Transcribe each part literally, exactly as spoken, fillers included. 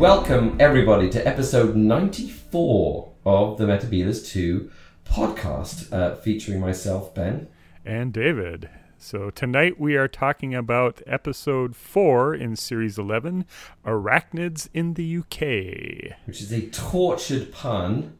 Welcome, everybody, to episode ninety-four of the Metebelis two podcast, uh, featuring myself, Ben. And David. So tonight we are talking about episode four in series eleven, Arachnids in the U K. Which is a tortured pun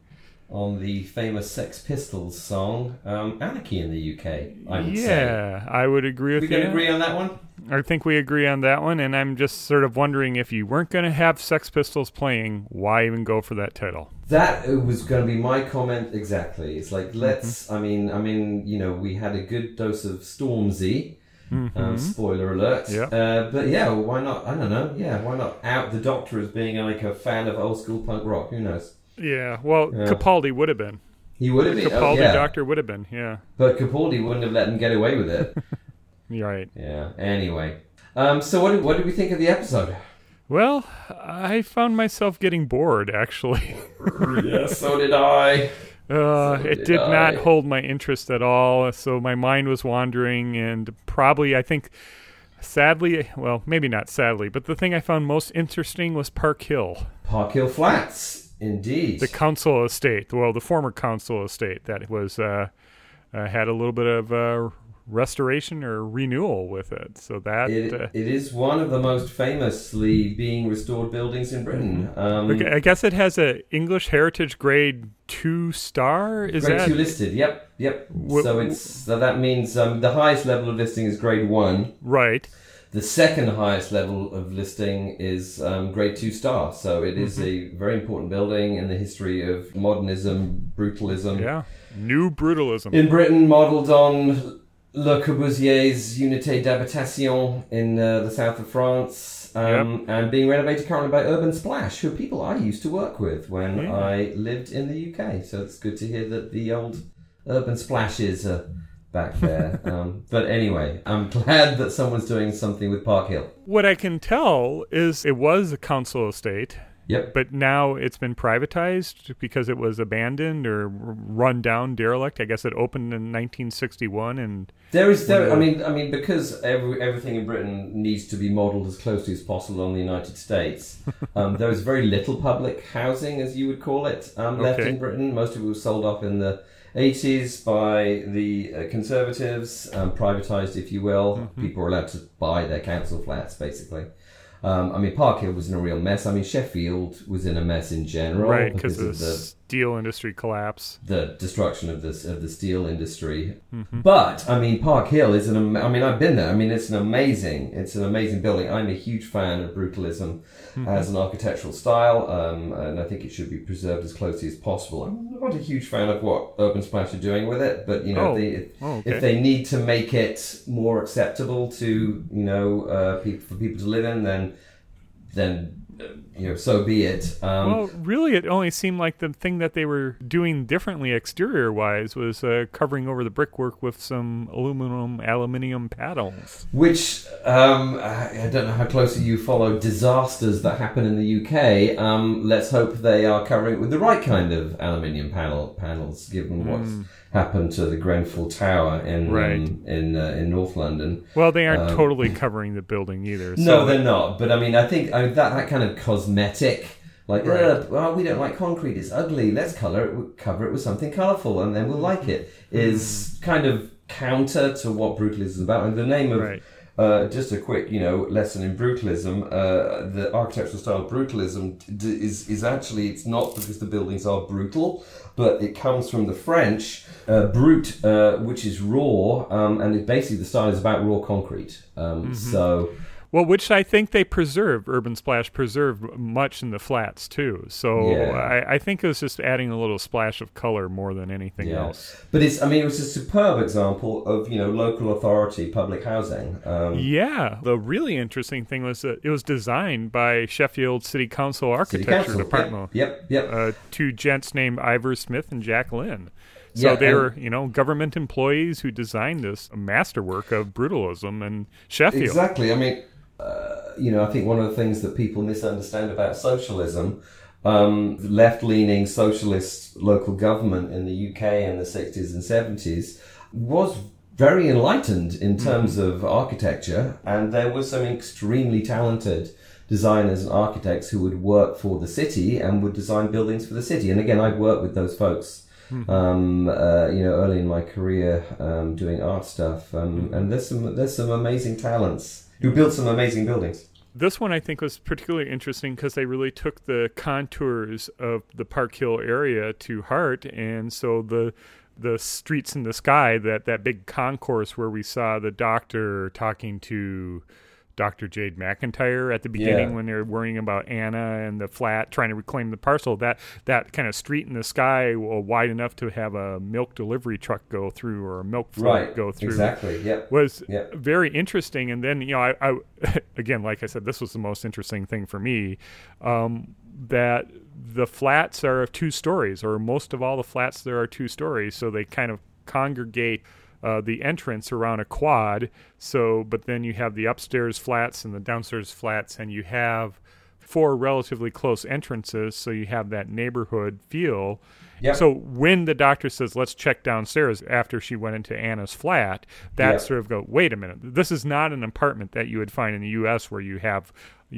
on the famous Sex Pistols song, um, Anarchy in the U K, I would yeah, say. Yeah, I would agree with we you. We can agree on that one? I think we agree on that one, and I'm just sort of wondering if you weren't going to have Sex Pistols playing, why even go for that title? That was going to be my comment exactly. It's like, let's, mm-hmm. I mean, I mean, you know, we had a good dose of Stormzy, mm-hmm. um, spoiler alert, yep. uh, but yeah, why not, I don't know, yeah, why not out the Doctor as being like a fan of old school punk rock, who knows? Yeah, well, yeah. Capaldi would have been. He would have been, Capaldi oh, yeah. Doctor would have been, yeah. But Capaldi wouldn't have let him get away with it. Right. Yeah. Anyway, um, so what did, what did we think of the episode? Well, I found myself getting bored, actually. Yes, so did I. Uh, so it did, did not hold my interest at all. So my mind was wandering, and probably I think, sadly, well, maybe not sadly, but the thing I found most interesting was Park Hill. Park Hill Flats, indeed. The council estate. Well, the former council estate that was uh, uh, had a little bit of. Uh, restoration or renewal with it, so that it, uh, it is one of the most famously being restored buildings in Britain. um okay, I guess it has a English Heritage grade two star, is grade that two listed? Yep yep w- so it's so that means um the highest level of listing is grade one, right? The second highest level of listing is um, grade two star. So it is mm-hmm. a very important building in the history of modernism, brutalism, yeah new brutalism in Britain, modeled on Le Corbusier's unité d'habitation in uh, the south of France, um, yep. and being renovated currently by Urban Splash, who are people I used to work with when yeah. I lived in the U K. So it's good to hear that the old Urban Splashes are back there. um, but anyway, I'm glad that someone's doing something with Park Hill. What I can tell is it was a council estate. Yep. But now it's been privatized because it was abandoned or run down, derelict. I guess it opened in nineteen sixty-one, and there is there. I mean, I mean, because every, everything in Britain needs to be modeled as closely as possible on the United States. um, there was very little public housing, as you would call it, um, left okay. in Britain. Most of it was sold off in the eighties by the uh, Conservatives, um, privatized, if you will. Mm-hmm. People were allowed to buy their council flats, basically. Um, I mean, Park Hill was in a real mess. I mean, Sheffield was in a mess in general. Right, because of the steel industry collapse. The destruction of, this, of the steel industry. Mm-hmm. But, I mean, Park Hill is an... I mean, I've been there. I mean, it's an amazing... It's an amazing building. I'm a huge fan of brutalism mm-hmm. as an architectural style, um, and I think it should be preserved as closely as possible. I'm not a huge fan of what Urban Splash are doing with it, but, you know, oh. if, they, if, oh, okay. if they need to make it more acceptable to, you know, uh, people, for people to live in, then then you know, so be it. Um, well, really, it only seemed like the thing that they were doing differently exterior-wise was uh, covering over the brickwork with some aluminum aluminium panels. Which, um, I don't know how closely you follow disasters that happen in the U K. Um, let's hope they are covering it with the right kind of aluminium panel panels, given what's mm. happened to the Grenfell Tower in right. in in, uh, in North London. Well, they aren't um, totally covering the building either. So no, they're not. But I mean, I think I mean, that that kind of cosmetic, like, right. uh, well, we don't like concrete; it's ugly. Let's color it, cover it with something colorful, and then we'll like it. Is kind of counter to what brutalism is about. And the name of right. uh, just a quick, you know, lesson in brutalism: uh, the architectural style of brutalism d- is is actually it's not because the buildings are brutal. But it comes from the French, uh, brut, uh, which is raw, um, and it basically the style is about raw concrete. Um, mm-hmm. So, well, which I think they preserved, Urban Splash preserved much in the flats too. So yeah. I, I think it was just adding a little splash of color more than anything yeah. else. But it's, I mean, it was a superb example of, you know, local authority public housing. Um, yeah. The really interesting thing was that it was designed by Sheffield City Council Architecture City Council. Department. Yep, yep. yep. Uh, two gents named Ivor Smith and Jack Lynn. So yeah, they were, you know, government employees who designed this masterwork of brutalism in Sheffield. Exactly. I mean... Uh, you know, I think one of the things that people misunderstand about socialism, um, left-leaning socialist local government in the U K in the sixties and seventies was very enlightened in terms mm. of architecture, and there were some extremely talented designers and architects who would work for the city and would design buildings for the city. And again, I've worked with those folks, mm-hmm. um, uh, you know, early in my career um, doing art stuff. Um, mm-hmm. And there's some there's some amazing talents who build some amazing buildings. This one, I think, was particularly interesting because they really took the contours of the Park Hill area to heart. And so the the streets in the sky, that, that big concourse where we saw the doctor talking to Doctor Jade McIntyre at the beginning, yeah. when they're worrying about Anna and the flat, trying to reclaim the parcel, that that kind of street in the sky wide enough to have a milk delivery truck go through or a milk float right. go through. Exactly. Yeah. Was yep. very interesting. And then, you know, I, I again, like I said, this was the most interesting thing for me, um, that the flats are of two stories, or most of all the flats, there are two stories. So they kind of congregate Uh, the entrance around a quad. So, but then you have the upstairs flats and the downstairs flats, and you have four relatively close entrances, so you have that neighborhood feel. Yep. So when the doctor says, let's check downstairs after she went into Anna's flat, that yep. sort of go, wait a minute, this is not an apartment that you would find in the U S where you have,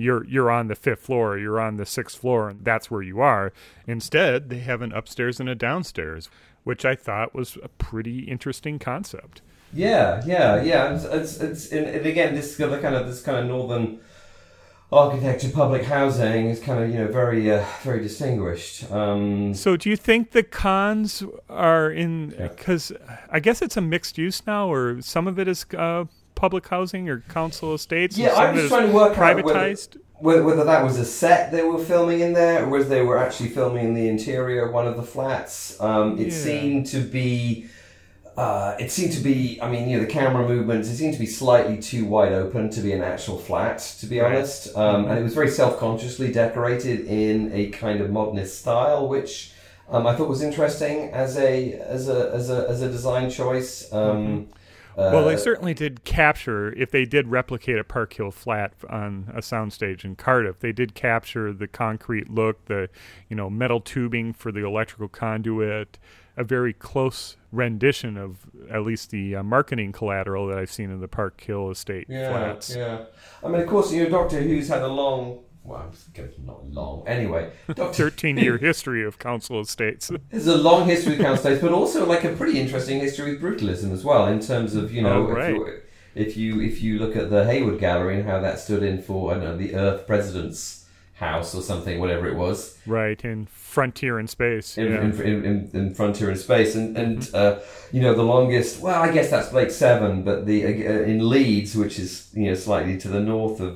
you're you're on the fifth floor, you're on the sixth floor, and that's where you are. Instead, they have an upstairs and a downstairs, which I thought was a pretty interesting concept. Yeah, yeah, yeah. It's, it's, it's, and, and again, this kind of this kind of northern architecture, public housing is kind of, you know, very uh, very distinguished. Um, so, do you think the cons are in? Because yeah. I guess it's a mixed use now, or some of it is uh, public housing or council estates. Yeah, I'm just trying to work privatized. Out whether, whether that was a set they were filming in there, or whether they were actually filming in the interior of one of the flats. Um, it yeah. seemed to be. Uh, it seemed to be, I mean, you know, the camera movements, it seemed to be slightly too wide open to be an actual flat, to be honest. Um, and it was very self-consciously decorated in a kind of modernist style, which um, I thought was interesting as a as a, as a, as a design choice. Um, mm-hmm. Uh, well, they certainly did capture, if they did replicate a Park Hill flat on a soundstage in Cardiff, they did capture the concrete look, the, you know, metal tubing for the electrical conduit, a very close rendition of at least the uh, marketing collateral that I've seen in the Park Hill estate yeah, flats. Yeah, I mean, of course, you know, Doctor Who's had a long... Well, not long. Anyway. Doctor thirteen-year history of council estates. There's a long history of council estates, but also like a pretty interesting history of brutalism as well, in terms of, you know, oh, right. if, you, if you if you look at the Hayward Gallery and how that stood in for, I don't know, the Earth President's House or something, whatever it was. Right, in Frontier in Space. In, yeah. in, in, in, in Frontier in Space. And, and uh, you know, the longest, well, I guess that's Blake seven, but the uh, in Leeds, which is, you know, slightly to the north of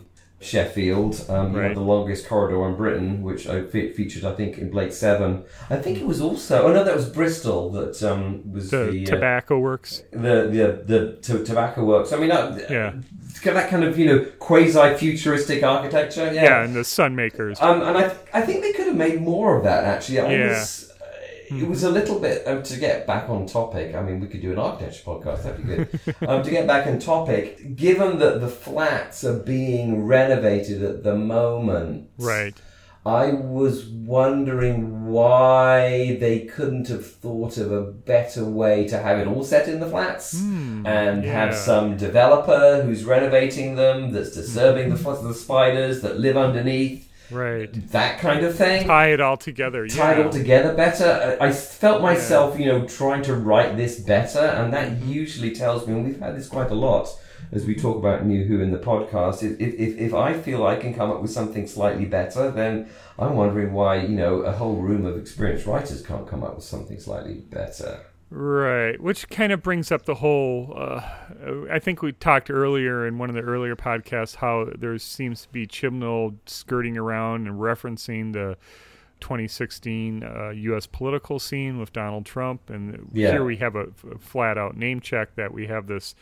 Sheffield, um, right. you know, the longest corridor in Britain, which I fe- featured, I think, in Blake seven. I think it was also. Oh no, that was Bristol that um, was the, the tobacco uh, works. The the the t- tobacco works. I mean, uh, yeah, that kind of, you know, quasi futuristic architecture. Yeah. yeah, and the sun makers. Um, and I th- I think they could have made more of that actually. I mean, yeah. It was a little bit, um, to get back on topic, I mean, we could do an architecture podcast, that'd be good. um, to get back on topic, given that the flats are being renovated at the moment, right? I was wondering why they couldn't have thought of a better way to have it all set in the flats mm, and yeah. have some developer who's renovating them, that's disturbing mm. the, the spiders that live underneath. Right. That kind of thing. Tie it all together. Tie yeah. it all together better. I felt myself, yeah. you know, trying to write this better, and that usually tells me, and we've had this quite a lot as we talk about New Who in the podcast, if, if, if I feel I can come up with something slightly better, then I'm wondering why, you know, a whole room of experienced writers can't come up with something slightly better. Right, which kind of brings up the whole, uh, I think we talked earlier in one of the earlier podcasts how there seems to be Chibnall skirting around and referencing the twenty sixteen uh, U S political scene with Donald Trump, and yeah. here we have a, a flat-out name check that we have this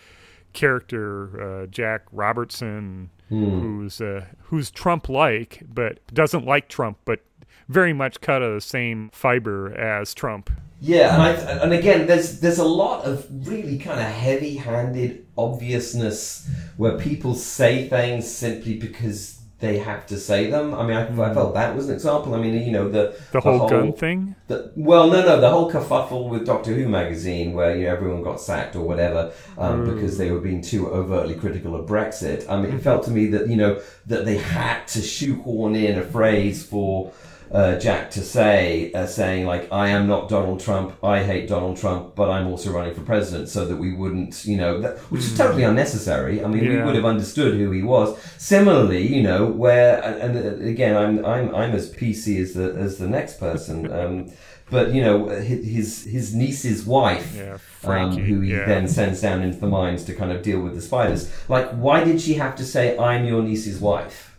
character, uh, Jack Robertson, hmm. who's, uh, who's Trump-like, but doesn't like Trump, but very much cut of the same fiber as Trump. Yeah, and I, and again, there's there's a lot of really kind of heavy-handed obviousness where people say things simply because they had to say them. I mean, I, I felt that was an example. I mean, you know, the... The, the whole, whole gun thing? The, well, no, no, the whole kerfuffle with Doctor Who magazine where, you know, everyone got sacked or whatever um, mm. because they were being too overtly critical of Brexit. I mean, it felt to me that, you know, that they had to shoehorn in a phrase for... Uh, Jack to say, uh, saying like, I am not Donald Trump, I hate Donald Trump, but I'm also running for president, so that we wouldn't, you know, that, which is totally unnecessary. I mean, yeah. we would have understood who he was. Similarly, you know, where, and, and again, I'm I'm I'm as P C as the as the next person, um, but you know, his his niece's wife, yeah, Frankie, um, who he yeah. then sends down into the mines to kind of deal with the spiders. Like, why did she have to say, I'm your niece's wife?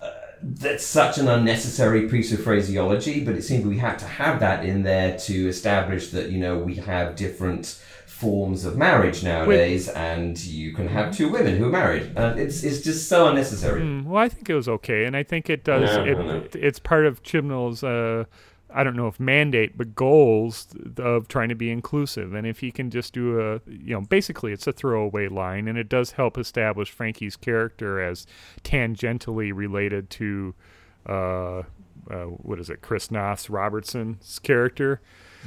That's such an unnecessary piece of phraseology, but it seemed we had to have that in there to establish that, you know, we have different forms of marriage nowadays, Wait. and you can have two women who are married. Uh, it's it's just so unnecessary. Mm, well, I think it was okay, and I think it does. No, it, no, no. It's part of Chibnall's, uh, I don't know if mandate, but goals of trying to be inclusive. And if he can just do a, you know, basically it's a throwaway line, and it does help establish Frankie's character as tangentially related to, uh, uh, what is it, Chris Noss Robertson's character.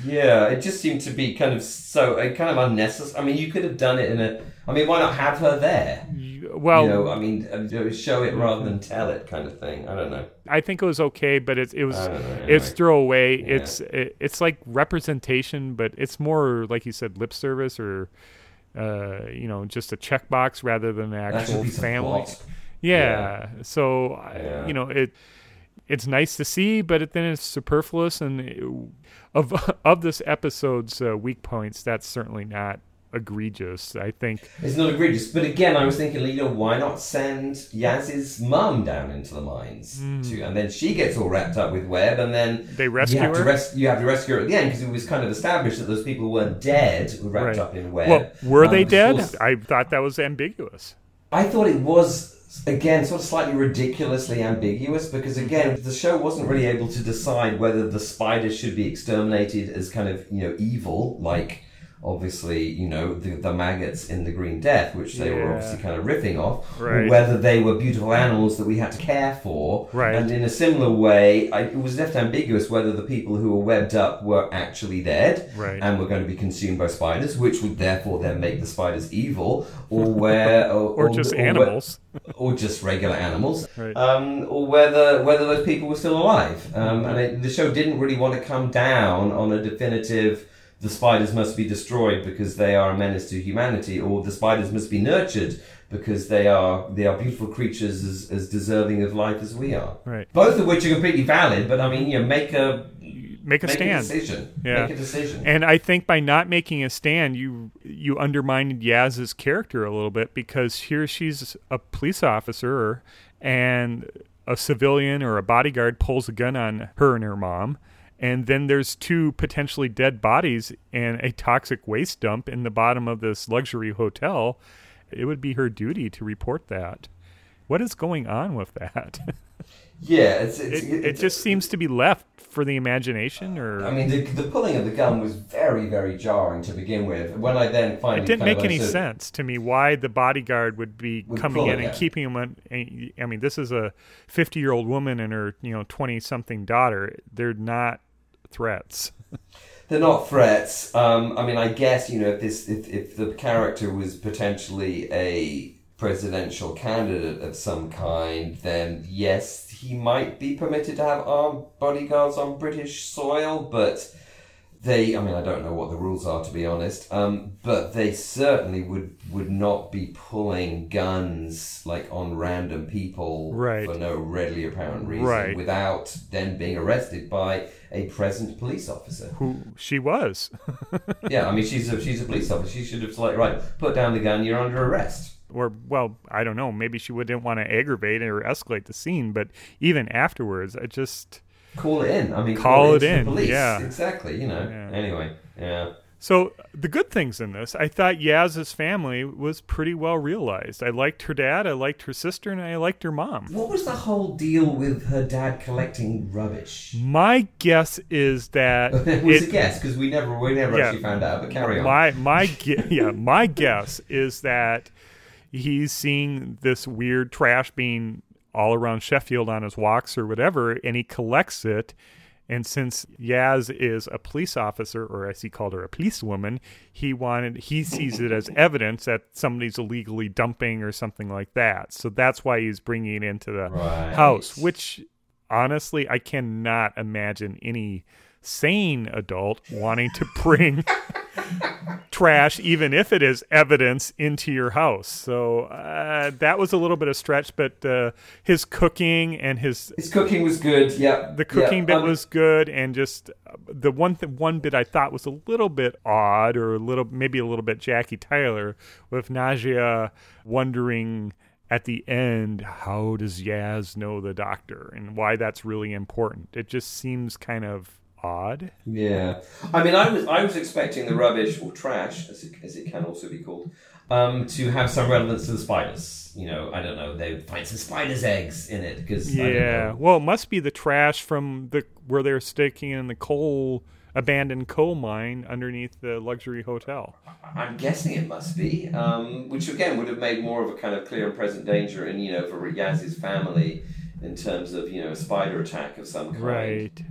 Yeah, it just seemed to be kind of so, kind of unnecessary. I mean, you could have done it in a, I mean, why not have her there? Well, you know, I mean, show it rather than tell it kind of thing. I don't know. I think it was okay, but it, it was, know, anyway. it's throwaway. Yeah. It's, it, it's like representation, but it's more, like you said, lip service or, uh, you know, just a checkbox rather than an actual family. Yeah. yeah. So, yeah. you know, it, it's nice to see, but it, then it's superfluous. And it, of, of this episode's uh, weak points, that's certainly not egregious. I think it's not egregious, but again, I was thinking, you know, why not send Yaz's mum down into the mines mm. to, and then she gets all wrapped up with Webb, and then they rescue you have her. To res- you have to rescue her at the end because it was kind of established that those people weren't dead, were wrapped right. up in Webb. Well, were um, they dead? Was, I thought that was ambiguous. I thought it was. Again, sort of slightly ridiculously ambiguous because, again, the show wasn't really able to decide whether the spiders should be exterminated as kind of, you know, evil, like, obviously, you know, the, the maggots in The Green Death, which they yeah. were obviously kind of riffing off, right. or whether they were beautiful animals that we had to care for. Right. And in a similar way, I, it was left ambiguous whether the people who were webbed up were actually dead right. and were going to be consumed by spiders, which would therefore then make the spiders evil, or where... Or, or, or just or animals. Where, or just regular animals, right. um, or whether whether those people were still alive. Um, and it, the show didn't really want to come down on a definitive, the spiders must be destroyed because they are a menace to humanity, or the spiders must be nurtured because they are they are beautiful creatures as, as deserving of life as we are. Right. Both of which are completely valid, but I mean, you know, make a... Make a Make stand. A decision. Yeah. Make a decision. And I think by not making a stand, you you undermined Yaz's character a little bit because here she's a police officer and a civilian or a bodyguard pulls a gun on her and her mom. And then there's two potentially dead bodies and a toxic waste dump in the bottom of this luxury hotel. It would be her duty to report that. What is going on with that? Yeah, it's, it's, it, it, it just seems to be left for the imagination, or I mean, the, the pulling of the gun was very, very jarring to begin with. When I then finally, it didn't make any sense to me why the bodyguard would be coming in and keeping him on. I mean, this is a fifty-year-old woman and her, you know, twenty-something daughter. They're not threats. They're not threats. Um, I mean, I guess you know if this if if the character was potentially a presidential candidate of some kind, then yes, he might be permitted to have armed bodyguards on British soil, but they, I mean, I don't know what the rules are, to be honest, um, but they certainly would, would not be pulling guns, like, on random people right. for no readily apparent reason right. without then being arrested by a present police officer. Who she was. Yeah, I mean, she's a, she's a police officer. She should have, like, right, put down the gun, you're under arrest. Or, well, I don't know, maybe she didn't want to aggravate or escalate the scene, but even afterwards, I just... Call it in. I mean, call, call it in. The police. Yeah. Exactly, you know. Yeah. Anyway, yeah. So, the good things in this, I thought Yaz's family was pretty well realized. I liked her dad, I liked her sister, and I liked her mom. What was the whole deal with her dad collecting rubbish? My guess is that... it was it, a guess, because we never, we never yeah, actually found out, but carry on. My, my, ge- yeah, my guess is that... He's seeing this weird trash being all around Sheffield on his walks or whatever, and he collects it. And since Yaz is a police officer, or as he called her, a policewoman, he wanted he sees it as evidence that somebody's illegally dumping or something like that. So that's why he's bringing it into the right. house, which honestly, I cannot imagine any sane adult wanting to bring trash, even if it is evidence, into your house. So uh, that was a little bit of stretch, but uh, his cooking and his his cooking was good. Yeah, the cooking yeah. bit um, was good, and just the one th- one bit I thought was a little bit odd, or a little maybe a little bit Jackie Tyler, with Najia wondering at the end, how does Yaz know the doctor and why that's really important. It just seems kind of odd. Yeah, I mean, I was I was expecting the rubbish, or trash, as it, as it can also be called, um, to have some relevance to the spiders. You know, I don't know, they would find some spiders' eggs in it because yeah. Well, it must be the trash from the where they're sticking in the coal abandoned coal mine underneath the luxury hotel. I'm guessing it must be, um, which again would have made more of a kind of clear and present danger, and you know, for Yaz's family in terms of you know a spider attack of some kind. Right.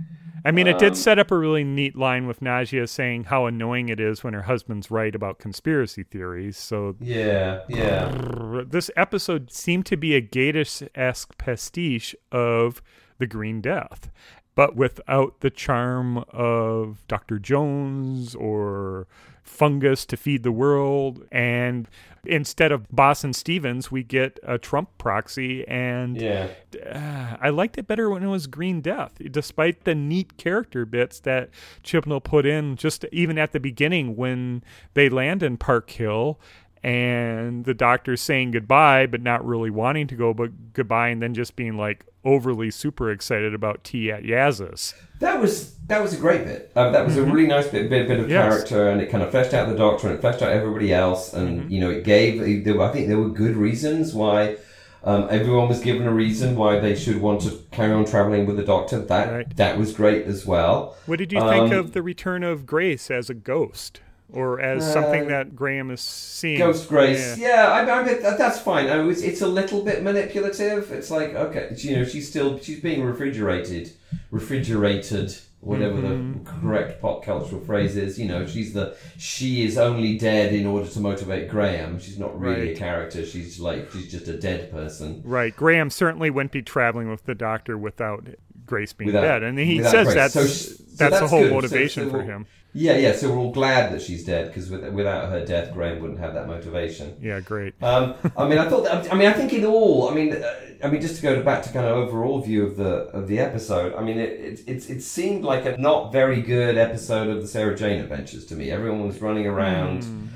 I mean, it did set up a really neat line with Najia saying how annoying it is when her husband's right about conspiracy theories. So yeah, yeah. Brrr, this episode seemed to be a Gatiss-esque pastiche of The Green Death, but without the charm of Doctor Jones or fungus to feed the world. And instead of Boss and Stevens, we get a Trump proxy. And yeah. uh, I liked it better when it was Green Death, despite the neat character bits that Chibnall put in just even at the beginning when they land in Park Hill. And the doctor's saying goodbye, but not really wanting to go but goodbye, and then just being like overly super excited about tea at Yaz's. That was that was a great bit. Um, that was mm-hmm. a really nice bit, bit, bit of yes. character, and it kind of fleshed out the doctor and it fleshed out everybody else. And mm-hmm. you know, it gave. There were, I think there were good reasons why um, everyone was given a reason why they should want to carry on traveling with the doctor. That right. that was great as well. What did you um, think of the return of Grace as a ghost? Or as uh, something that Graham is seeing. Ghost Grace. Yeah, yeah I, I mean, that's fine. I mean, it's, it's a little bit manipulative. It's like, okay, you know, she's still, she's being refrigerated. Refrigerated, whatever mm-hmm. the correct pop cultural phrase is. You know, she's the, she is only dead in order to motivate Graham. She's not really right. a character. She's like, she's just a dead person. Right. Graham certainly wouldn't be traveling with the doctor without Grace being without, dead. And he says Grace. that's, so, so that's the whole good. motivation so, so for him. Yeah, yeah, so we're all glad that she's dead, because with, without her death, Graham wouldn't have that motivation. Yeah, great. um, I mean, I thought. That, I mean, I think in all, I mean, uh, I mean, just to go back to kind of overall view of the of the episode, I mean, it it it, it seemed like a not very good episode of the Sarah Jane Adventures to me. Everyone was running around mm.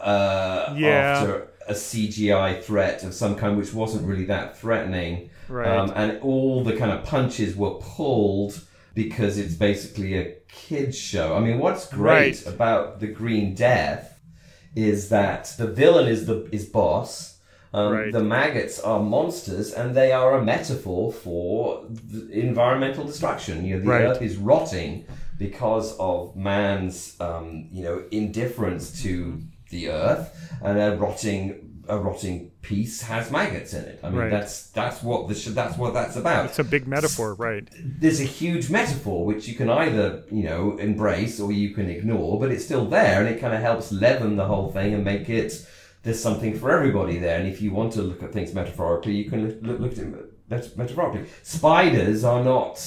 uh, yeah. after a C G I threat of some kind, which wasn't really that threatening. Right. Um, and all the kind of punches were pulled, because it's basically a kids' show. I mean, what's great right. about The Green Death is that the villain is the is Boss. Um, right. The maggots are monsters, and they are a metaphor for the environmental destruction. You know, the right. earth is rotting because of man's um, you know indifference to the earth, and they're rotting. A rotting piece has maggots in it. I mean, right. that's that's what the sh- that's what that's about. It's a big metaphor, right? There's a huge metaphor which you can either you know embrace or you can ignore, but it's still there, and it kind of helps leaven the whole thing and make it there's something for everybody there. And if you want to look at things metaphorically, you can look, look at it metaphorically. Spiders are not.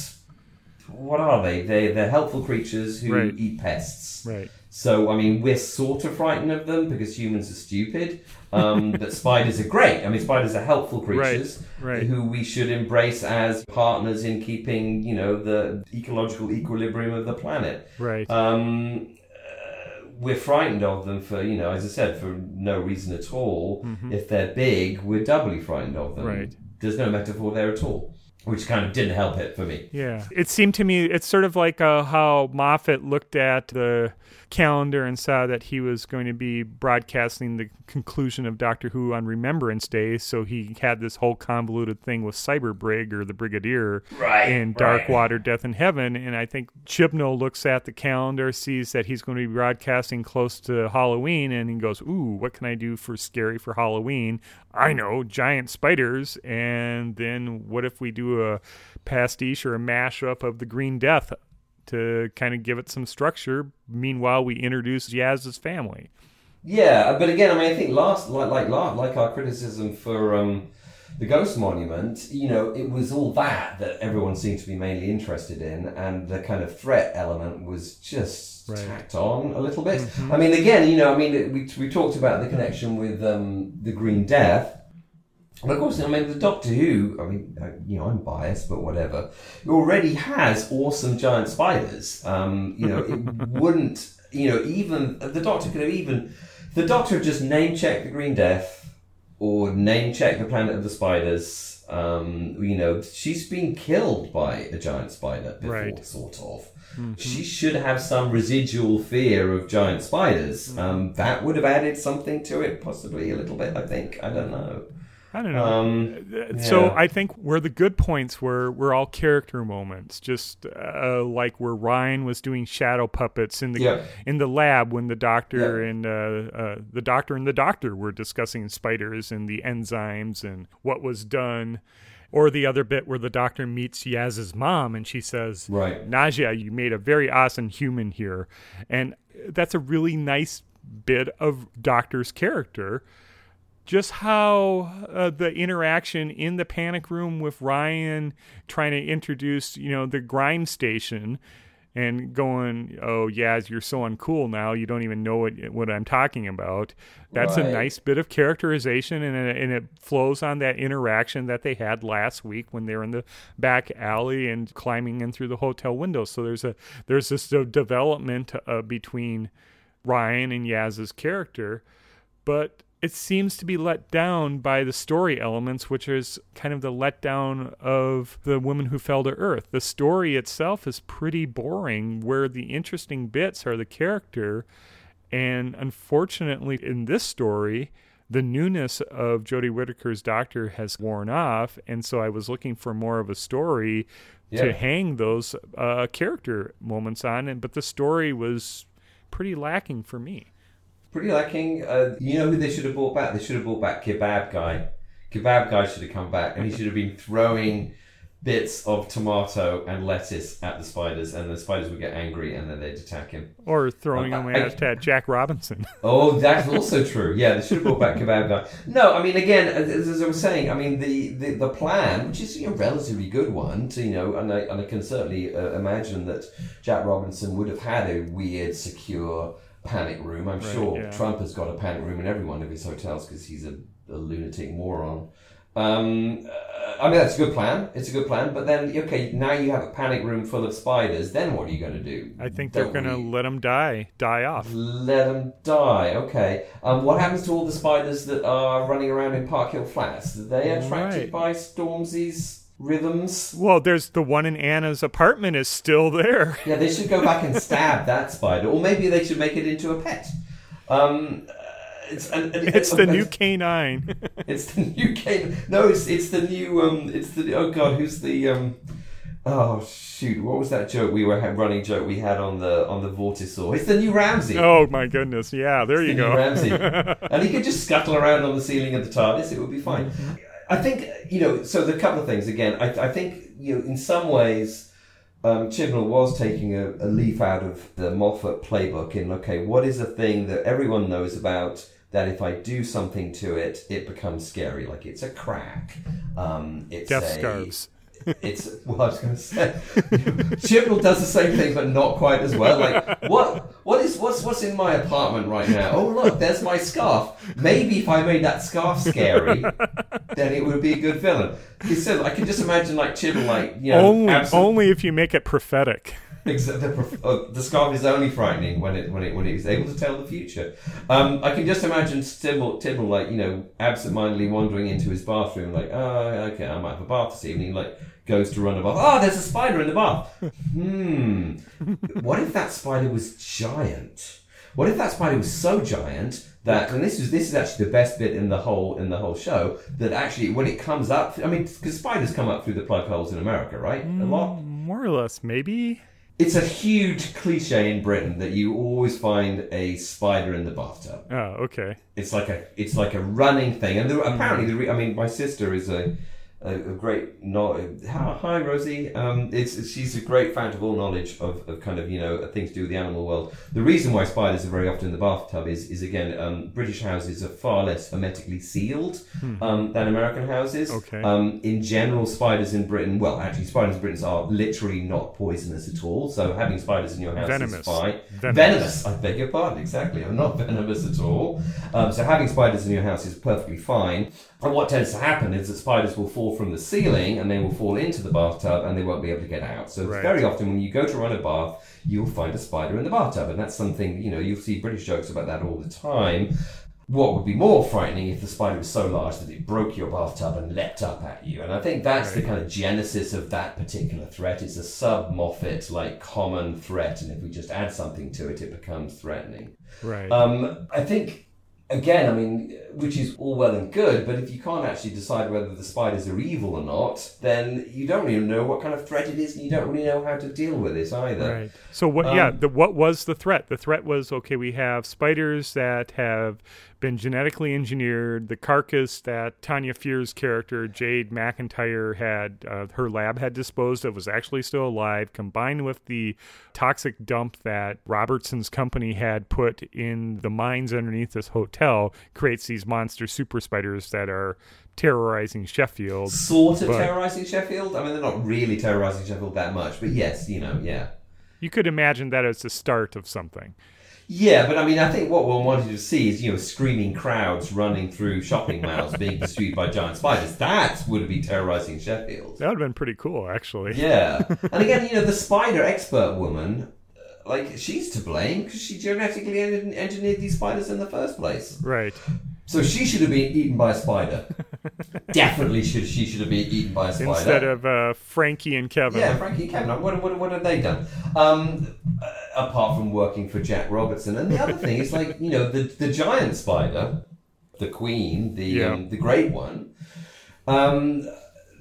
What are they? They they're helpful creatures who right. eat pests. Right. So I mean, we're sort of frightened of them because humans are stupid. Um, but spiders are great. I mean, spiders are helpful creatures right, right. who we should embrace as partners in keeping, you know, the ecological equilibrium of the planet. Right. Um, uh, we're frightened of them for, you know, as I said, for no reason at all. Mm-hmm. If they're big, we're doubly frightened of them. Right. There's no metaphor there at all. which kind of didn't help it for me. Yeah. It seemed to me, it's sort of like uh, how Moffat looked at the calendar and saw that he was going to be broadcasting the conclusion of Doctor Who on Remembrance Day, so he had this whole convoluted thing with Cyberbrig or the Brigadier right, and Darkwater, right. Death in Heaven, and I think Chibnall looks at the calendar, sees that he's going to be broadcasting close to Halloween, and he goes, ooh, what can I do for scary for Halloween? I know, giant spiders, and then what if we do a pastiche or a mashup of the Green Death to kind of give it some structure. Meanwhile, we introduce Yaz's family. Yeah, but again, I mean, I think last, like, like, like our criticism for um, the Ghost Monument, you know, it was all that that everyone seemed to be mainly interested in, and the kind of threat element was just right. tacked on a little bit. Mm-hmm. I mean, again, you know, I mean, we we talked about the connection with um, the Green Death. But of course, I mean, the Doctor Who, I mean, you know, I'm biased, but whatever, already has awesome giant spiders. Um, you know, it wouldn't, you know, even, the Doctor could have even, the Doctor had just name-checked the Green Death or name-checked the Planet of the Spiders. Um, you know, she's been killed by a giant spider before, right. sort of. Mm-hmm. She should have some residual fear of giant spiders. Mm-hmm. Um, that would have added something to it, possibly a little bit, I think. I don't know. I don't know. Um, yeah. So I think where the good points were, were all character moments, just uh, like where Ryan was doing shadow puppets in the yeah. in the lab when the doctor yeah. and uh, uh, the doctor and the doctor were discussing spiders and the enzymes and what was done. Or the other bit where the doctor meets Yaz's mom and she says, right. Najia, you made a very awesome human here. And that's a really nice bit of Doctor's character. Just how uh, the interaction in the panic room with Ryan trying to introduce, you know, the grime station and going, oh, Yaz, you're so uncool now. You don't even know what, what I'm talking about. That's right. a nice bit of characterization, and, and it flows on that interaction that they had last week when they were in the back alley and climbing in through the hotel window. So there's a there's this development uh, between Ryan and Yaz's character, but it seems to be let down by the story elements, which is kind of the letdown of The Woman Who Fell to Earth. The story itself is pretty boring, where the interesting bits are the character. And unfortunately, in this story, the newness of Jodie Whittaker's Doctor has worn off, and so I was looking for more of a story yeah. to hang those uh, character moments on. And but the story was pretty lacking for me. Pretty lacking. Uh, you know who they should have brought back? They should have brought back Kebab Guy. Kebab Guy should have come back, and he should have been throwing bits of tomato and lettuce at the spiders, and the spiders would get angry, and then they'd attack him. Or throwing them um, at uh, Jack Robertson. Oh, that's also true. Yeah, they should have brought back Kebab Guy. No, I mean, again, as, as I was saying, I mean, the, the, the plan, which is a you know, relatively good one, to, you know, and I, and I can certainly uh, imagine that Jack Robertson would have had a weird, secure panic room. I'm right, sure yeah. Trump has got a panic room in every one of his hotels because he's a, a lunatic moron. Um, uh, I mean, that's a good plan. It's a good plan. But then, okay, now you have a panic room full of spiders. Then what are you going to do? I think Don't they're going to let them die. Die off. Let them die. Okay. Um, what happens to all the spiders that are running around in Park Hill Flats? Are they attracted right. by Stormzy's rhythms? Well, there's the one in Anna's apartment is still there. Yeah, they should go back and stab that spider, or maybe they should make it into a pet. Um, uh, it's an, an, it's a, the a, new canine. It's the new canine. No, it's it's the new um. It's the oh god, who's the um. Oh shoot! What was that joke we were running? Joke we had on the on the Vortisaur. It's the new Ramsey. Oh my goodness! Yeah, there it's you the go. New Ramsey, and he could just scuttle around on the ceiling of the TARDIS. It would be fine. I think, you know, so there are a couple of things. Again, I, I think, you know, in some ways, um, Chibnall was taking a, a leaf out of the Moffat playbook in, okay, what is a thing that everyone knows about that if I do something to it, it becomes scary? Like, it's a crack. Um, it's Death a, scarves. It's, well, I was going to say, Chibnall does the same thing, but not quite as well. Like, what, what is, what's, what's in my apartment right now? Oh, look, there's my scarf. Maybe if I made that scarf scary, then it would be a good villain. He said, I can just imagine, like, Chibnall, like, you know, only, absolute... only if you make it prophetic. Except the, the scarf is only frightening when it when it when it is able to tell the future. Um, I can just imagine Tibble, Tibble like you know, absentmindedly wandering into his bathroom, like, oh, okay, I might have a bath this evening. Like, goes to run a bath. Oh, there's a spider in the bath. Hmm. What if that spider was giant? What if that spider was so giant that? And this is this is actually the best bit in the whole in the whole show. That actually, when it comes up, I mean, because spiders come up through the plug holes in America, right? A lot, more or less, maybe. It's a huge cliche in Britain that you always find a spider in the bathtub. Oh, okay. It's like a it's like a running thing, and the, apparently, the re, I mean, my sister is a a, a great no. Hi, Rosie. Um, it's she's a great fan of all knowledge of, of kind of you know things to do with the animal world. The reason why spiders are very often in the bathtub is is again um, British houses are far less hermetically sealed hmm. um, than American houses. Okay. Um, in general, spiders in Britain, well, actually, spiders in Britain are literally not poisonous at all. So having spiders in your house venomous. is fine. Venomous. venomous. I beg your pardon. Exactly. I'm not venomous at all. Um, so having spiders in your house is perfectly fine. And what tends to happen is that spiders will fall from the ceiling and they will fall into the bathtub and they won't be able to get out. So right. very often when you go to run a bath, you'll find a spider in the bathtub. And that's something, you know, you'll see British jokes about that all the time. What would be more frightening if the spider was so large that it broke your bathtub and leapt up at you? And I think that's right. the kind of genesis of that particular threat. It's a sub-Moffat, like, common threat. And if we just add something to it, it becomes threatening. Right. Um, I think... Again, I mean, which is all well and good, but if you can't actually decide whether the spiders are evil or not, then you don't really know what kind of threat it is, and you don't really know how to deal with it either. Right. So, what? Um, yeah, the, what was the threat? The threat was, okay, we have spiders that have been genetically engineered, the carcass that Tanya Fear's character, Jade McIntyre, had, uh, her lab had disposed of was actually still alive, combined with the toxic dump that Robertson's company had put in the mines underneath this hotel, creates these monster super spiders that are terrorizing Sheffield. Sort of but, terrorizing Sheffield? I mean, they're not really terrorizing Sheffield that much, but yes, you know, yeah. You could imagine that as the start of something. Yeah, but I mean, I think what one wanted to see is, you know, screaming crowds running through shopping malls being pursued by giant spiders. That would have been terrorizing Sheffield. That would have been pretty cool, actually. Yeah. And again, you know, the spider expert woman, like, she's to blame because she genetically engineered these spiders in the first place. Right. So she should have been eaten by a spider. Definitely should she should have been eaten by a spider. Instead of uh, Frankie and Kevin. Yeah, Frankie and Kevin. What, what, what have they done? Um, uh, apart from working for Jack Robertson. And the other thing is, like, you know, the, the giant spider, the queen, the yeah. um, the great one, um,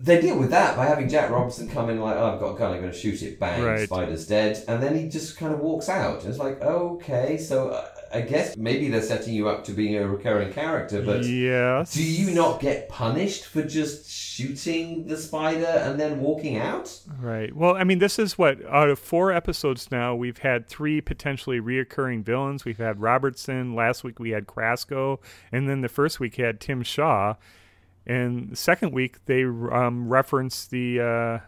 they deal with that by having Jack Robertson come in like, oh, I've got a gun, I'm going to shoot it, bang, right. Spider's dead. And then he just kind of walks out. It's like, okay, so... Uh, I guess maybe they're setting you up to being a recurring character, but yes. do you not get punished for just shooting the spider and then walking out? Right. Well, I mean, this is what, out of four episodes now, we've had three potentially reoccurring villains. We've had Robertson, last week we had Crasco, and then the first week had Tzim-Sha. And the second week they um, referenced the, uh,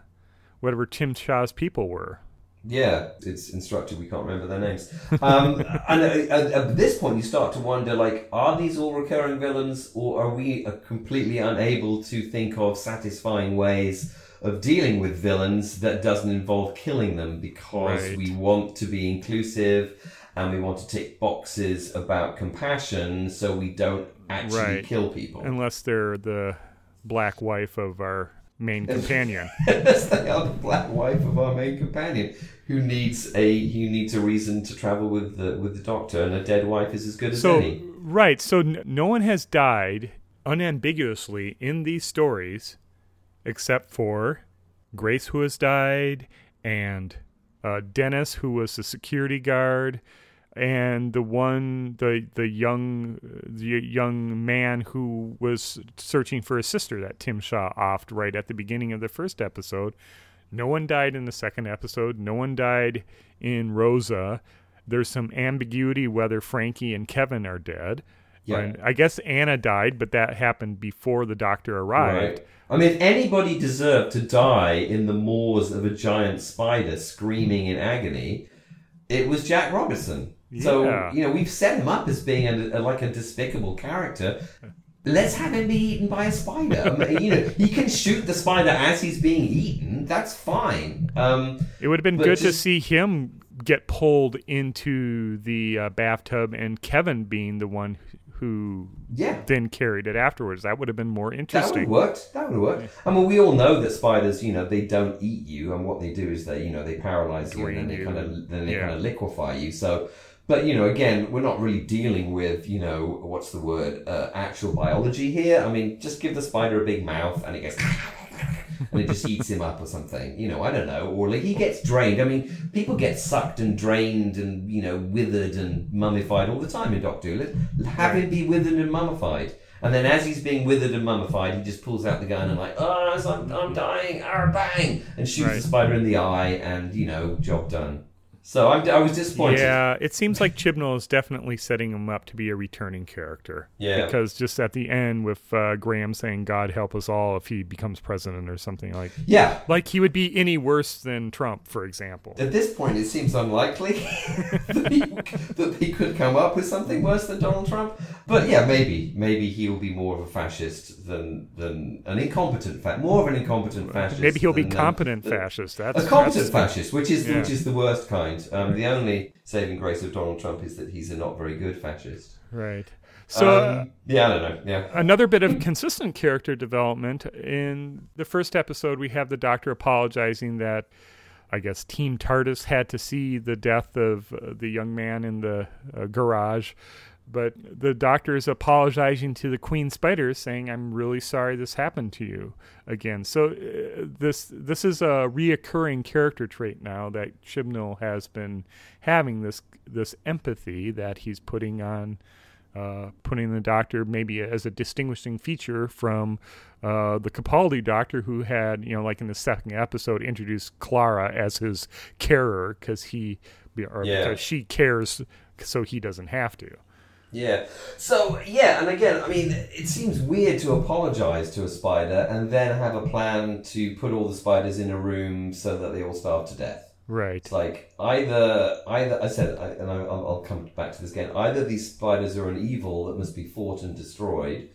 whatever Tzim-Sha's people were. Yeah, it's instructive. We can't remember their names. Um, and at, at this point, you start to wonder, like, are these all recurring villains, or are we completely unable to think of satisfying ways of dealing with villains that doesn't involve killing them because right. we want to be inclusive and we want to tick boxes about compassion so we don't actually right. kill people? Unless they're the black wife of our... main companion. That's the other black wife of our main companion, who needs a who needs a reason to travel with the with the doctor, and a dead wife is as good as so, any. Right. So n- no one has died unambiguously in these stories, except for Grace, who has died, and uh, Dennis, who was the security guard, and the one the the young the young man who was searching for his sister that Tzim-Sha offed right at the beginning of the first episode. No one died in the second episode. No one died in Rosa. There's some ambiguity whether Frankie and Kevin are dead. Yeah. And I guess Anna died, but that happened before the doctor arrived. Right. I mean, if anybody deserved to die in the maws of a giant spider screaming in agony, it was Jack Robertson. Yeah. So, you know, we've set him up as being a, a, like a despicable character. let's have him be eaten by a spider. I mean, you know, he can shoot the spider as he's being eaten. That's fine. Um, it would have been good just... to see him get pulled into the uh, bathtub and Kevin being the one who yeah. then carried it afterwards. That would have been more interesting. That would have worked. That would have worked. I mean, we all know that spiders, you know, they don't eat you. And what they do is they, you know, they paralyze you, and then they you. kind of then they yeah. kind of liquefy you. So... But, you know, again, we're not really dealing with, you know, what's the word, uh, actual biology here. I mean, just give the spider a big mouth and it gets... and it just eats him up or something. You know, I don't know. Or, like, he gets drained. I mean, people get sucked and drained and, you know, withered and mummified all the time in Doctor Who. Have him be withered and mummified. And then as he's being withered and mummified, he just pulls out the gun and, like, oh, I'm, I'm dying, ah, bang! And shoots right. the spider in the eye and, you know, job done. So I'm, I was disappointed. Yeah, it seems like Chibnall is definitely setting him up to be a returning character. Yeah. Because just at the end with uh, Graham saying, God help us all if he becomes president or something like that. Yeah. Like he would be any worse than Trump, for example. At this point, it seems unlikely that, he, that he could come up with something worse than Donald Trump. But yeah, maybe. Maybe he'll be more of a fascist than, than an incompetent fascist. More of an incompetent fascist. Maybe he'll than, be competent than, fascist. That's, a competent that's, fascist, which is yeah. which is the worst kind. Um, the only saving grace of Donald Trump is that he's a not very good fascist. Right. So um, uh, yeah, I don't know. Yeah. Another bit of consistent character development in the first episode, we have the Doctor apologizing that I guess Team TARDIS had to see the death of uh, the young man in the uh, garage. But the Doctor is apologizing to the Queen Spider, saying, I'm really sorry this happened to you again. So uh, this this is a reoccurring character trait now that Chibnall has been having, this this empathy that he's putting on, uh, putting the Doctor maybe as a distinguishing feature from uh, the Capaldi Doctor, who had, you know, like in the second episode, introduced Clara as his carer because he or yeah. because she cares so he doesn't have to. Yeah. So, yeah, and again, I mean, it seems weird to apologize to a spider and then have a plan to put all the spiders in a room so that they all starve to death. Right. It's like, either, either I said, and I'll come back to this again, either these spiders are an evil that must be fought and destroyed,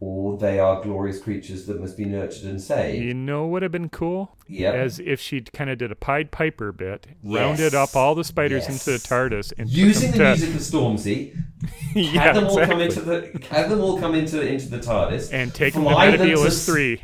or they are glorious creatures that must be nurtured and saved. You know what would have been cool? Yeah. As if she kind of did a Pied Piper bit, yes. rounded up all the spiders yes. into the TARDIS. And using the to... music of Stormzy, yeah, had them all exactly. come into the had them all come into, into the TARDIS. And take them to Metebelis three.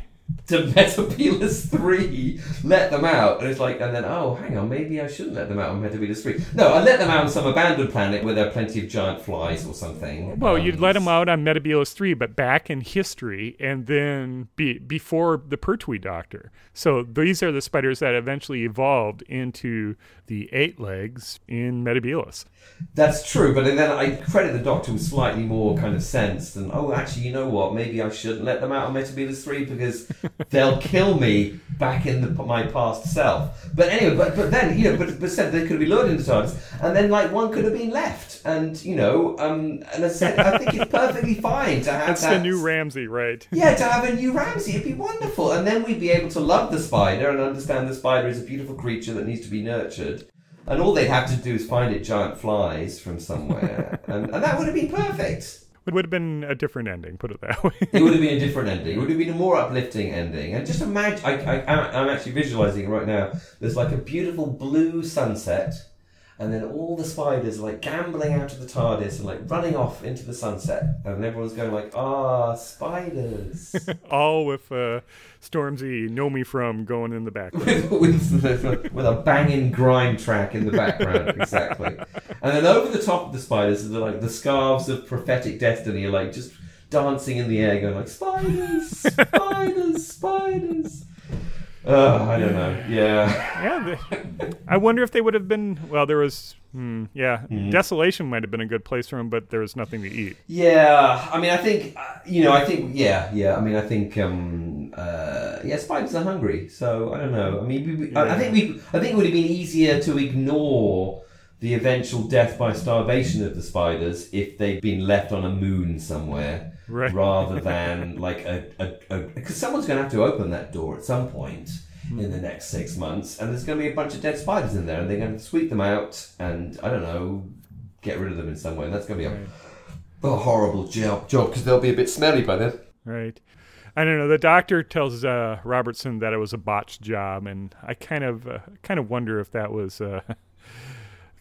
To Metebelis three, let them out. And it's like, and then, oh, hang on, maybe I shouldn't let them out on Metebelis three. No, I let them out on some abandoned planet where there are plenty of giant flies or something. Well, um, you'd let them out on Metebelis three, but back in history, and then be, before the Pertwee Doctor. So these are the spiders that eventually evolved into the eight legs in Metebelis. That's true, but then I credit the Doctor with slightly more kind of sense than, oh, actually, you know what, maybe I shouldn't let them out on Metebelis three because... they'll kill me back in the, my past self. But anyway, but, but then, you know, but, but said they could be lured into times, and then, like, one could have been left. And, you know, um, and I said, I think it's perfectly fine to have That's that. That's the new Ramsey, right? Yeah, to have a new Ramsey. It'd be wonderful. And then we'd be able to love the spider and understand the spider is a beautiful creature that needs to be nurtured. And all they'd have to do is find it giant flies from somewhere. and, and that would have been perfect. It would have been a different ending, put it that way. It would have been a different ending. It would have been a more uplifting ending. And just imagine, I, I, I'm actually visualizing it right now. There's like a beautiful blue sunset, and then all the spiders are like gambling out of the TARDIS and like running off into the sunset. And everyone's going like, ah, spiders. All with uh, Stormzy, Know Me From, going in the background. with, with, with a banging grime track in the background, exactly. And then over the top of the spiders, are like the scarves of prophetic destiny are like just dancing in the air, going like, spiders, spiders, spiders. Oh, I don't know. Yeah. yeah. The, I wonder if they would have been. Well, there was. Hmm, yeah. Mm. Desolation might have been a good place for him, but there was nothing to eat. Yeah. I mean, I think. Uh, you know, I think. Yeah. Yeah. I mean, I think. Um, uh, yeah, spiders are hungry. So I don't know. I mean, we, we, yeah. I, I think we. I think it would have been easier to ignore the eventual death by starvation of the spiders if they'd been left on a moon somewhere. Right. Rather than like a, because someone's going to have to open that door at some point mm. in the next six months, and there's going to be a bunch of dead spiders in there, and they're going to sweep them out, and I don't know, get rid of them in some way. And that's going to be a a horrible job, because they'll be a bit smelly by then. Right. I don't know. The doctor tells uh, Robertson that it was a botched job, and I kind of uh, kind of wonder if that was uh,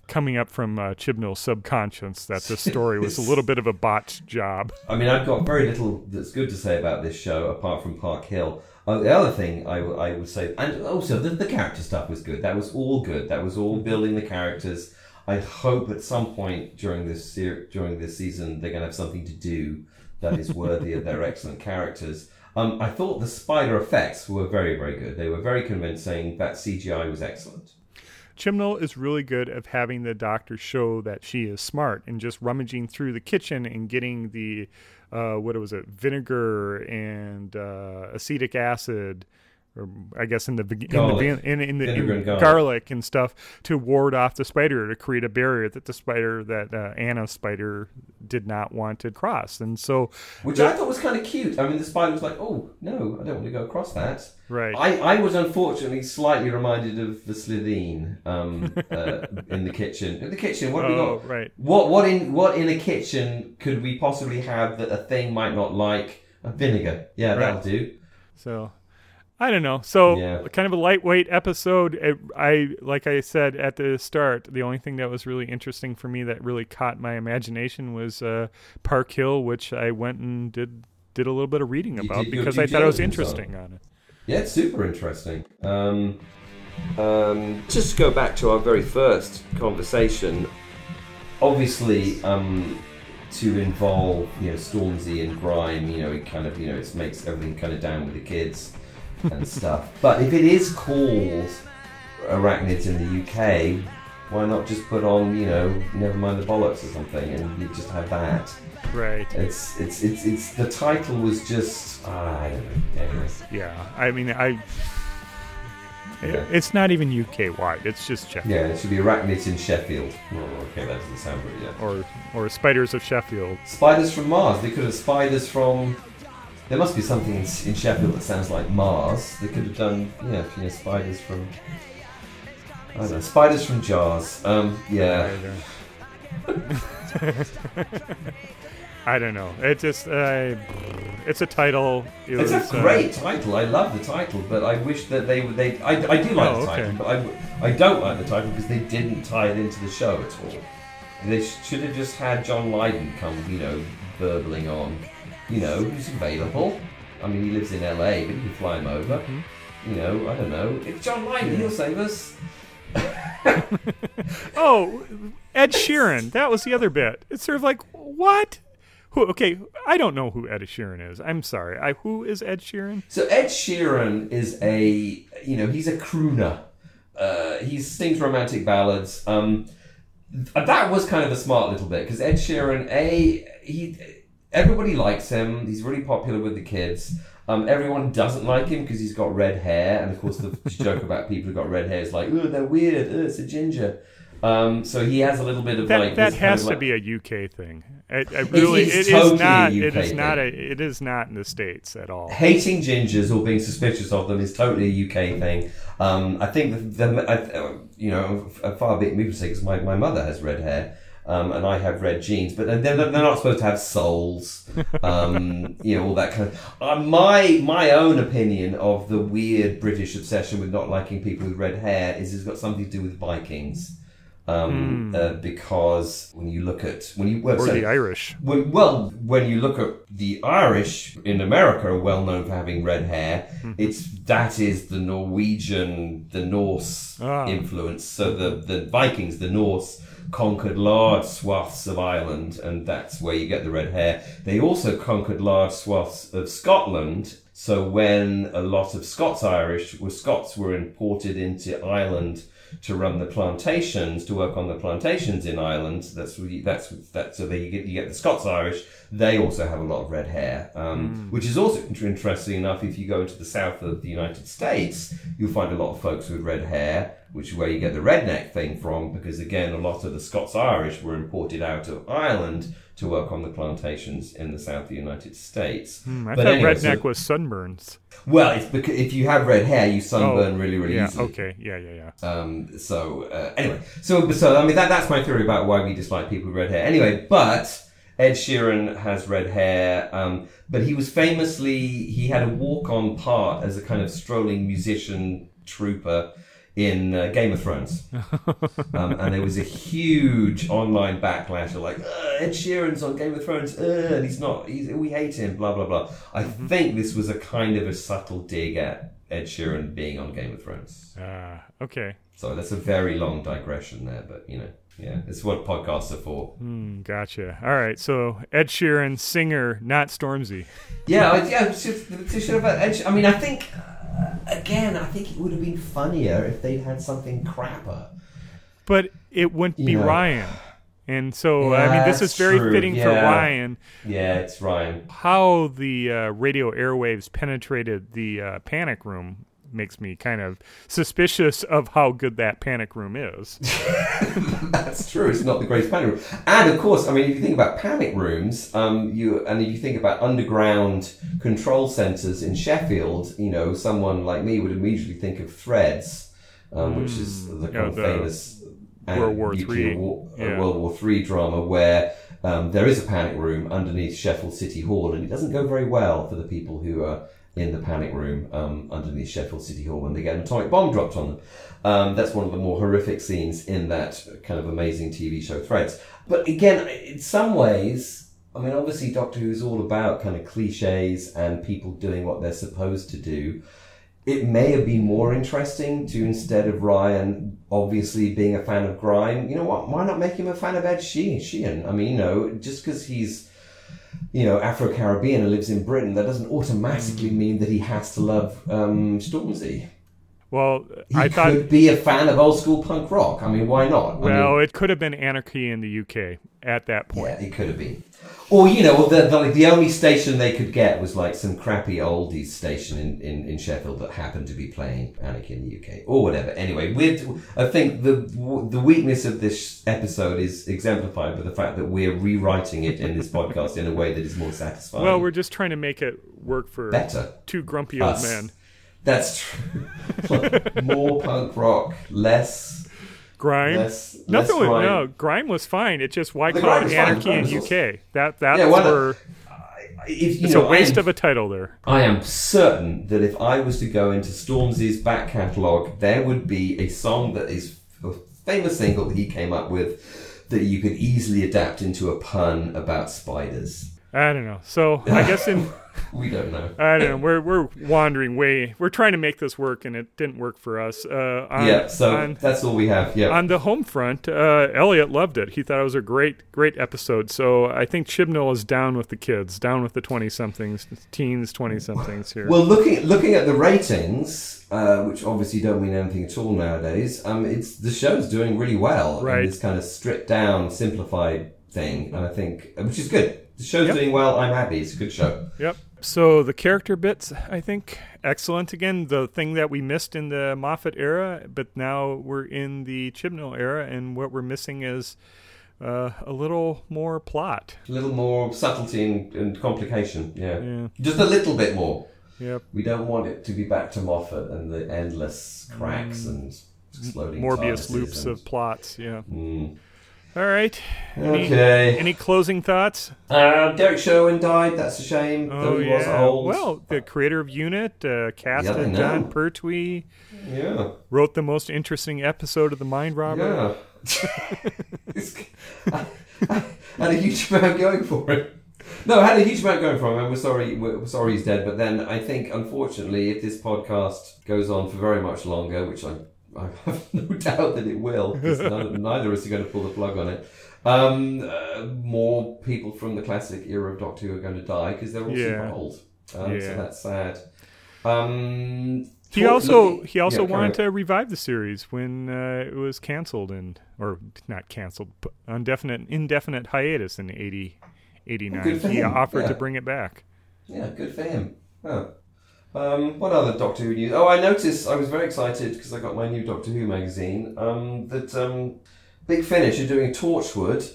coming up from uh, Chibnall's subconscious, that this story was a little bit of a botched job. I mean, I've got very little that's good to say about this show, apart from Park Hill. Uh, the other thing I, I would say, and also the, the character stuff was good. That was all good. That was all building the characters. I hope at some point during this ser- during this season they're going to have something to do that is worthy of their excellent characters. Um, I thought the spider effects were very, very good. They were very convincing. That C G I was excellent. Chibnall is really good at having the doctor show that she is smart and just rummaging through the kitchen and getting the, uh, what was it, vinegar and uh, acetic acid, or I guess in the garlic. in the in, in, the, in and garlic. garlic and stuff to ward off the spider, to create a barrier that the spider that uh, Anna spider did not want to cross, and so which that, I thought was kind of cute. I mean, the spider was like, "Oh no, I don't want to go across that." Right. I, I was unfortunately slightly reminded of the Slitheen um, uh, in the kitchen. In the kitchen, what oh, we got? Right. What what in what in a kitchen could we possibly have that a thing might not like? A vinegar. Yeah, right. That'll do. So. I don't know. So yeah. Kind of a lightweight episode. I, like I said at the start, the only thing that was really interesting for me that really caught my imagination was uh, Park Hill, which I went and did did a little bit of reading about did, because I thought it was interesting on it. Yeah, it's super interesting. Um, um, just to go back to our very first conversation, obviously um, to involve you know Stormzy and Grime, you know it kind of you know it makes everything kind of down with the kids. And stuff, but if it is called Arachnids in the U K, why not just put on, you know, never mind the bollocks or something, and you just have that. Right. It's it's it's it's the title was just uh, I don't know. Anyways. Yeah, I mean, I. Yeah. It's not even U K wide. It's just Sheffield. Yeah, it should be Arachnids in Sheffield. Oh, okay, that doesn't sound right. Yeah. Or or Spiders of Sheffield. Spiders from Mars. They could have spiders from. There must be something in Sheffield that sounds like Mars. They could have done, yeah, you know, spiders from, I don't know, spiders from jars. Um, yeah. I don't know. It just, uh, it's a title. It it's was, a great uh, title. I love the title, but I wish that they would. They, I, I do like oh, the title, okay. but I, I don't like the title because they didn't tie it into the show at all. They should have just had John Lydon come, you know, burbling on. You know, he's available. I mean, he lives in L A, but you can fly him over. Mm-hmm. You know, I don't know. It's John Lydon, he'll save us. Oh, Ed Sheeran. That was the other bit. It's sort of like, what? Who? Okay, I don't know who Ed Sheeran is. I'm sorry. I, who is Ed Sheeran? So Ed Sheeran is a, you know, he's a crooner. Uh, he sings romantic ballads. Um, that was kind of a smart little bit, because Ed Sheeran, A, he... Everybody likes him. He's really popular with the kids. Um, everyone doesn't like him because he's got red hair. And, of course, the joke about people who got red hair is like, oh, they're weird. Oh, it's a ginger. Um, so he has a little bit of that, like... That has kind of to like, be a U K thing. I, I really, it is, it totally is not, a U K it is not a, it is not in the States at all. Hating gingers or being suspicious of them is totally a U K thing. Um, I think, the, the I, you know, a far bit move to say because my, my mother has red hair. Um, and I have red jeans, but they're, they're not supposed to have soles, um, you know, all that kind of... Uh, my my own opinion of the weird British obsession with not liking people with red hair is it's got something to do with Vikings, um, mm. uh, because when you look at... when you well, Or so, the Irish. When, well, when you look at the Irish in America are well known for having red hair, mm. it's that is the Norwegian, the Norse ah. influence, so the, the Vikings, the Norse... conquered large swaths of Ireland, and that's where you get the red hair. They also conquered large swaths of Scotland, so when a lot of Scots-Irish were Scots were imported into Ireland to run the plantations, to work on the plantations in Ireland, that's that's that's so they you get you get the Scots-Irish. They also have a lot of red hair, um, mm. which is also interesting enough. If you go into the south of the United States, you'll find a lot of folks with red hair, which is where you get the redneck thing from, because, again, a lot of the Scots-Irish were imported out of Ireland to work on the plantations in the south of the United States. Mm, I but thought anyway, redneck so, was sunburns. Well, it's because if you have red hair, you sunburn oh, really, really yeah, easily. Okay, yeah, yeah, yeah. Um, so, uh, anyway, so, so I mean, that that's my theory about why we dislike people with red hair. Anyway, but... Ed Sheeran has red hair, um, but he was famously, he had a walk-on part as a kind of strolling musician trooper in uh, Game of Thrones. um, and there was a huge online backlash of like, Ed Sheeran's on Game of Thrones, and he's not, he's, we hate him, blah, blah, blah. I mm-hmm. think this was a kind of a subtle dig at Ed Sheeran being on Game of Thrones. Ah, uh, okay. So that's a very long digression there, but you know. Yeah, it's what podcasts are for. Mm, gotcha. All right, so Ed Sheeran, singer, not Stormzy. Yeah, I, yeah. Should have Ed Sheeran. I mean, I think uh, again, I think it would have been funnier if they'd had something crapper. But it wouldn't you be know. Ryan, and so yeah, I mean, this is very true. fitting yeah. for Ryan. Yeah, it's Ryan. How the uh, radio airwaves penetrated the uh, panic room makes me kind of suspicious of how good that panic room is. That's true. It's not the greatest panic room. And of course, I mean, if you think about panic rooms, um, you and if you think about underground control centers in Sheffield, you know, someone like me would immediately think of Threads, um, mm. which is the kind yeah, of the famous World War Three, yeah. World War Three drama where um, there is a panic room underneath Sheffield City Hall, and it doesn't go very well for the people who are in the panic room um, underneath Sheffield City Hall when they get an atomic bomb dropped on them. Um, that's one of the more horrific scenes in that kind of amazing T V show Threads. But again, in some ways, I mean, obviously Doctor Who is all about kind of cliches and people doing what they're supposed to do. It may have been more interesting to, instead of Ryan obviously being a fan of grime, you know what, why not make him a fan of Ed Sheeran? I mean, you know, just because he's you know, Afro-Caribbean and lives in Britain, that doesn't automatically mean that he has to love um, Stormzy. Well, he I thought... He could be a fan of old-school punk rock. I mean, why not? Well, I mean, it could have been Anarchy in the U K at that point. Yeah, it could have been. Or, you know, the, the, like, the only station they could get was, like, some crappy oldies station in, in, in Sheffield that happened to be playing Anarchy in the U K, or whatever. Anyway, we're, I think the the weakness of this episode is exemplified by the fact that we're rewriting it in this podcast in a way that is more satisfying. Well, we're just trying to make it work for Better. two grumpy old Us. men. That's true. More punk rock, less grime. Less, Nothing less grime. No, grime was fine. It just why call it Anarchy in U K? That that's yeah, where if, you it's know, a waste am, of a title there. I am certain that if I was to go into Stormzy's back catalogue, there would be a song that is a famous single that he came up with that you could easily adapt into a pun about spiders. I don't know. So I guess in we don't know. I don't know. We're we're wandering way. We're trying to make this work, and it didn't work for us. Uh, on, yeah. So on, that's all we have. Yeah. On the home front, uh, Elliot loved it. He thought it was a great great episode. So I think Chibnall is down with the kids, down with the twenty somethings, teens, twenty somethings here. Well, looking looking at the ratings, uh, which obviously don't mean anything at all nowadays. Um, it's the show's doing really well. Right. In this kind of stripped down, simplified thing, and I think which is good. The show's yep. doing well. I'm happy. It's a good show. Yep. So the character bits, I think, excellent. Again, the thing that we missed in the Moffat era, but now we're in the Chibnall era, and what we're missing is uh, a little more plot. A little more subtlety and, and complication, yeah. yeah. Just a little bit more. Yep. We don't want it to be back to Moffat and the endless cracks mm. and exploding Morbius loops and... of plots, yeah. Mm. All right. Any, okay. Any closing thoughts? Uh, Derek Sherwin died. That's a shame. Oh, though he yeah. was old. Well, the creator of Unit, uh, cast yeah, of John Pertwee. Yeah. Wrote the most interesting episode of The Mind Robber. Yeah. I, I had a huge amount going for it. No, I had a huge amount going for him, and we're sorry, we're sorry he's dead. But then I think, unfortunately, if this podcast goes on for very much longer, which I'm I have no doubt that it will, because neither of us are going to pull the plug on it. Um, uh, more people from the classic era of Doctor Who are going to die because they're all yeah. super old. Um, yeah. So that's sad. Um, he also looking, he also yeah, wanted to revive the series when uh, it was cancelled and or not cancelled, indefinite indefinite hiatus in eighty, eighty-nine. Well, he him. offered yeah. to bring it back. Yeah, good for him. Oh. Um, what other Doctor Who news? Oh, I noticed, I was very excited because I got my new Doctor Who magazine, um, that um, Big Finish are doing Torchwood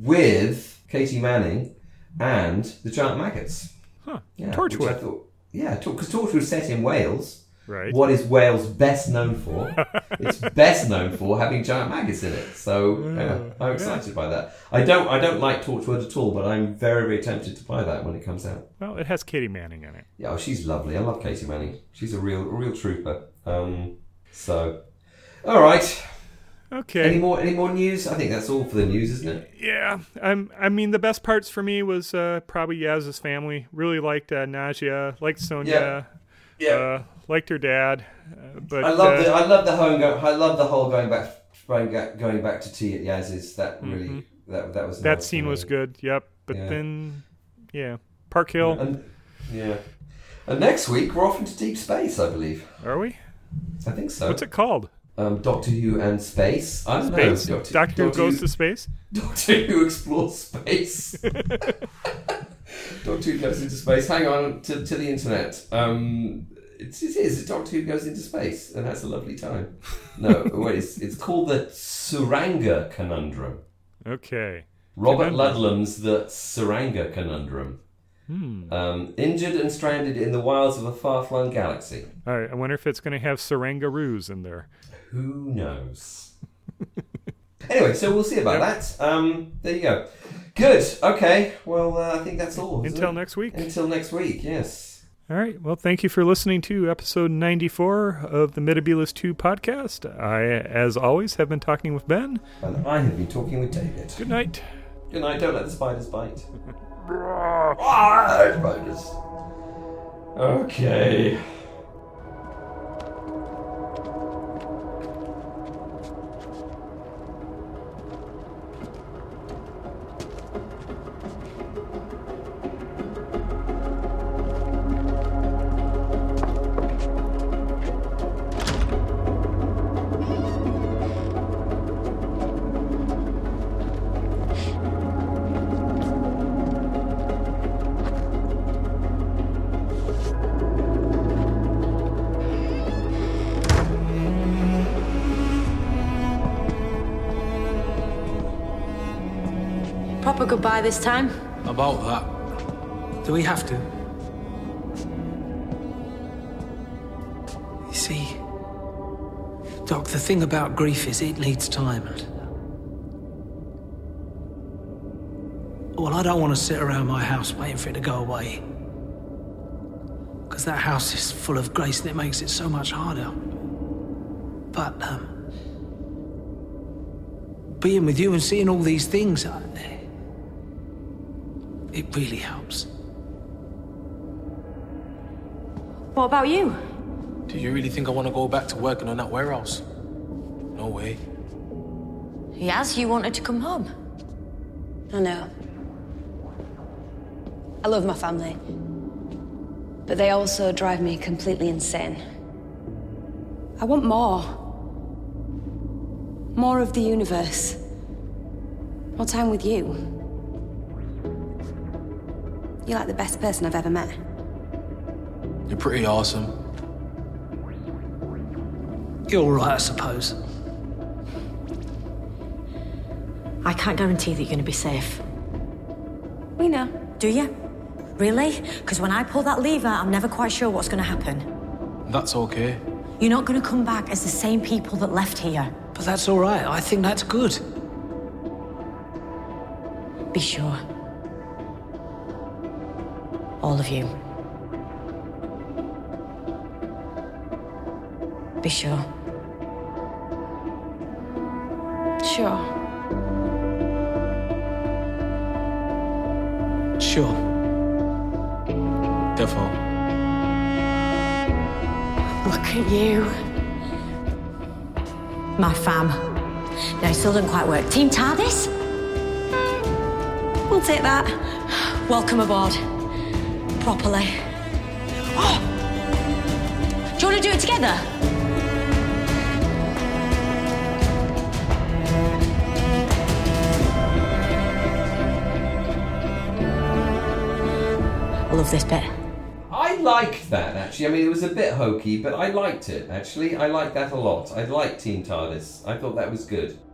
with Katy Manning and the Giant Maggots. Huh, yeah, Torchwood. Thought, yeah, because Torchwood was set in Wales, Right. What is Wales best known for? It's best known for having giant maggots in it. So yeah, I'm excited yeah. by that. I don't I don't like Torchwood at all, but I'm very, very tempted to buy that when it comes out. Well, it has Katy Manning in it. Yeah, oh, she's lovely. I love Katy Manning. She's a real, a real trooper. Um, so, all right. Okay. Any more? Any more news? I think that's all for the news, isn't it? Yeah. I'm, I mean, the best parts for me was uh, probably Yaz's family. Really liked uh, Najia. Liked Sonia. Yeah. yeah. Uh, liked her dad. Uh, but I love uh, the I love the whole go, I love the whole going back going back to tea at Yaz's. That really mm-hmm. that that was that scene was good. Yep. But yeah. then, yeah, Park Hill. And, yeah. And next week we're off into deep space, I believe. Are we? I think so. What's it called? Um, Doctor Who and space. I don't space. know. Doctor, Doctor Who Doctor goes Who, to space. Doctor Who explores space. Doctor Who goes into space. Hang on to, to the internet. Um, it's, it is Doctor Who goes into space, and that's a lovely time. No, wait, it's, it's called the Suranga Conundrum. Okay. Robert Ludlum's The Suranga Conundrum. Hmm. Um, injured and stranded in the wilds of a far-flung galaxy. All right, I wonder if it's going to have Surangaroos in there. Who knows? Anyway, so we'll see about yep. that. Um, there you go. Good. Okay. Well, uh, I think that's all. Until it? next week. Until next week. Yes. All right. Well, thank you for listening to episode ninety-four of the Metebelis two podcast. I, as always, have been talking with Ben. And I have been talking with David. Good night. Good night. Don't let the spiders bite. Okay. Goodbye this time? About that. Do we have to? You see, Doc, the thing about grief is it needs time. Well, I don't want to sit around my house waiting for it to go away. Because that house is full of grace and it makes it so much harder. But, um... being with you and seeing all these things... I, It really helps. What about you? Do you really think I want to go back to working on that warehouse? No way. Yaz, you wanted to come home. I know. I love my family. But they also drive me completely insane. I want more. More of the universe. More time with you. You're like the best person I've ever met. You're pretty awesome. You're all right, I suppose. I can't guarantee that you're going to be safe. We know. Do you? Really? Because when I pull that lever, I'm never quite sure what's going to happen. That's okay. You're not going to come back as the same people that left here. But that's all right. I think that's good. Be sure. All of you. Be sure. Sure. Sure. Therefore. Look at you. My fam. No, it still doesn't quite work. Team TARDIS? We'll take that. Welcome aboard. Properly. Oh! Do you want to do it together? I love this bit. I liked that, actually. I mean, it was a bit hokey, but I liked it, actually. I liked that a lot. I liked Team TARDIS. I thought that was good.